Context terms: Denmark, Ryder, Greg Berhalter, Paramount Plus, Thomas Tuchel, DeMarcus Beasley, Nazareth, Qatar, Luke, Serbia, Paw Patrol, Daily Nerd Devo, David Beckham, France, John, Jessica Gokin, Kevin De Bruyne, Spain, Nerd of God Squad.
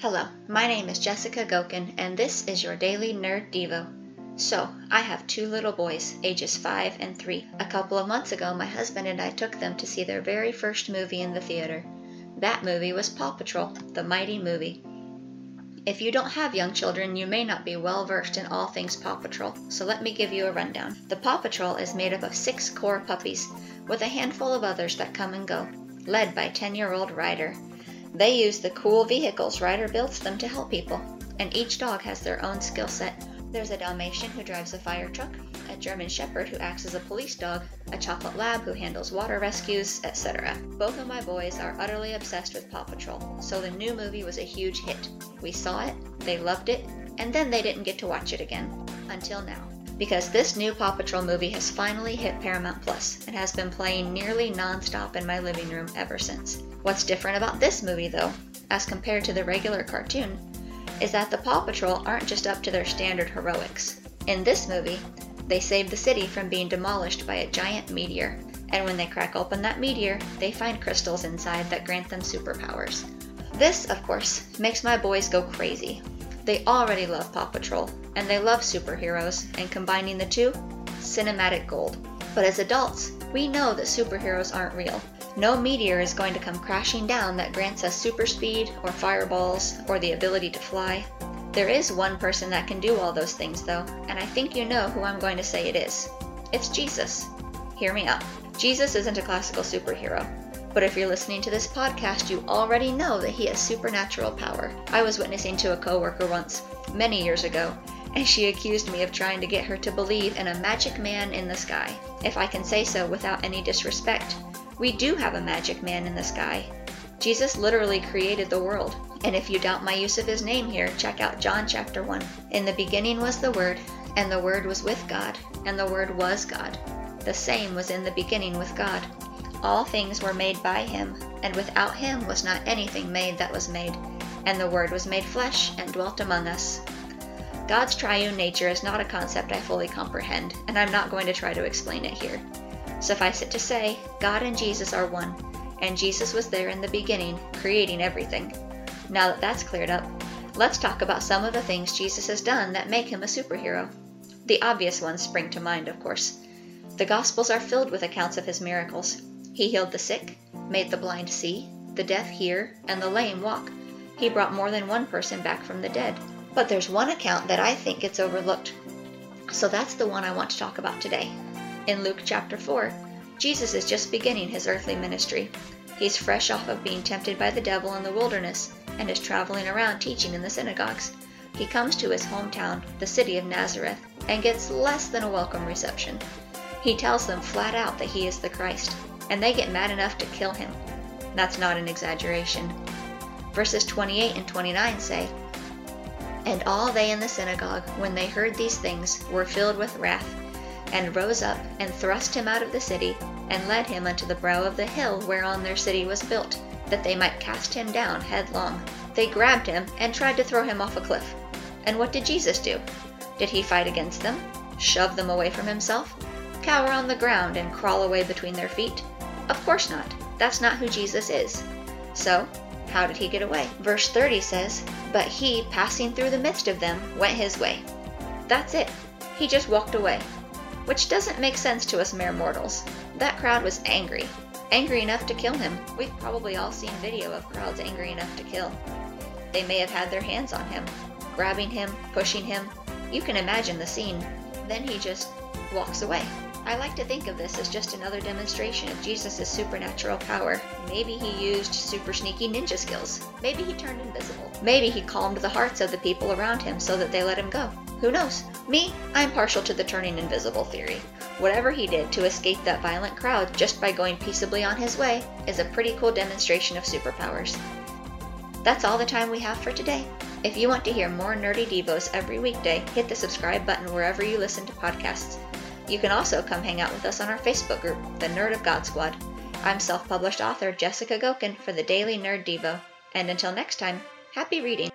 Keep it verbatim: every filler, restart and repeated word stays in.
Hello, my name is Jessica Gokin, and this is your Daily Nerd Devo. So, I have two little boys, ages five and three. A couple of months ago, my husband and I took them to see their very first movie in the theater. That movie was Paw Patrol, the Mighty Movie. If you don't have young children, you may not be well versed in all things Paw Patrol, so let me give you a rundown. The Paw Patrol is made up of six core puppies, with a handful of others that come and go, led by ten-year-old Ryder. They use the cool vehicles Ryder builds them to help people, and each dog has their own skill set. There's a Dalmatian who drives a fire truck, a German Shepherd who acts as a police dog, a chocolate lab who handles water rescues, et cetera. Both of my boys are utterly obsessed with Paw Patrol, so the new movie was a huge hit. We saw it, they loved it, and then they didn't get to watch it again. Until now. Because this new Paw Patrol movie has finally hit Paramount Plus and has been playing nearly non-stop in my living room ever since. What's different about this movie, though, as compared to the regular cartoon, is that the Paw Patrol aren't just up to their standard heroics. In this movie, they save the city from being demolished by a giant meteor, and when they crack open that meteor, they find crystals inside that grant them superpowers. This, of course, makes my boys go crazy. They already love Paw Patrol, and they love superheroes, and combining the two, cinematic gold. But as adults, we know that superheroes aren't real. No meteor is going to come crashing down that grants us super speed, or fireballs, or the ability to fly. There is one person that can do all those things, though, and I think you know who I'm going to say it is. It's Jesus. Hear me out. Jesus isn't a classical superhero, but if you're listening to this podcast, you already know that he has supernatural power. I was witnessing to a coworker once, many years ago, and she accused me of trying to get her to believe in a magic man in the sky. If I can say so without any disrespect, we do have a magic man in the sky. Jesus literally created the world. And if you doubt my use of his name here, check out John chapter one. In the beginning was the Word, and the Word was with God, and the Word was God. The same was in the beginning with God. All things were made by him, and without him was not anything made that was made. And the Word was made flesh and dwelt among us. God's triune nature is not a concept I fully comprehend, and I'm not going to try to explain it here. Suffice it to say, God and Jesus are one, and Jesus was there in the beginning, creating everything. Now that that's cleared up, let's talk about some of the things Jesus has done that make him a superhero. The obvious ones spring to mind, of course. The Gospels are filled with accounts of his miracles. He healed the sick, made the blind see, the deaf hear, and the lame walk. He brought more than one person back from the dead. But there's one account that I think gets overlooked, so that's the one I want to talk about today. In Luke chapter four, Jesus is just beginning his earthly ministry. He's fresh off of being tempted by the devil in the wilderness and is traveling around teaching in the synagogues. He comes to his hometown, the city of Nazareth, and gets less than a welcome reception. He tells them flat out that he is the Christ, and they get mad enough to kill him. That's not an exaggeration. Verses twenty-eight and twenty-nine say, "And all they in the synagogue, when they heard these things, were filled with wrath, and rose up, and thrust him out of the city, and led him unto the brow of the hill whereon their city was built, that they might cast him down headlong. They grabbed him, and tried to throw him off a cliff." And what did Jesus do? Did he fight against them? Shove them away from himself? Cower on the ground and crawl away between their feet? Of course not. That's not who Jesus is. So, how did he get away? Verse thirty says, "But he, passing through the midst of them, went his way." That's it. He just walked away. Which doesn't make sense to us mere mortals. That crowd was angry. Angry enough to kill him. We've probably all seen video of crowds angry enough to kill. They may have had their hands on him, grabbing him, pushing him. You can imagine the scene. Then he just walks away. I like to think of this as just another demonstration of Jesus' supernatural power. Maybe he used super sneaky ninja skills. Maybe he turned invisible. Maybe he calmed the hearts of the people around him so that they let him go. Who knows? Me, I'm partial to the turning invisible theory. Whatever he did to escape that violent crowd just by going peaceably on his way is a pretty cool demonstration of superpowers. That's all the time we have for today. If you want to hear more Nerdy Devos every weekday, hit the subscribe button wherever you listen to podcasts. You can also come hang out with us on our Facebook group, the Nerd of God Squad. I'm self-published author Jessica Gokin for the Daily Nerd Devo. And until next time, happy reading!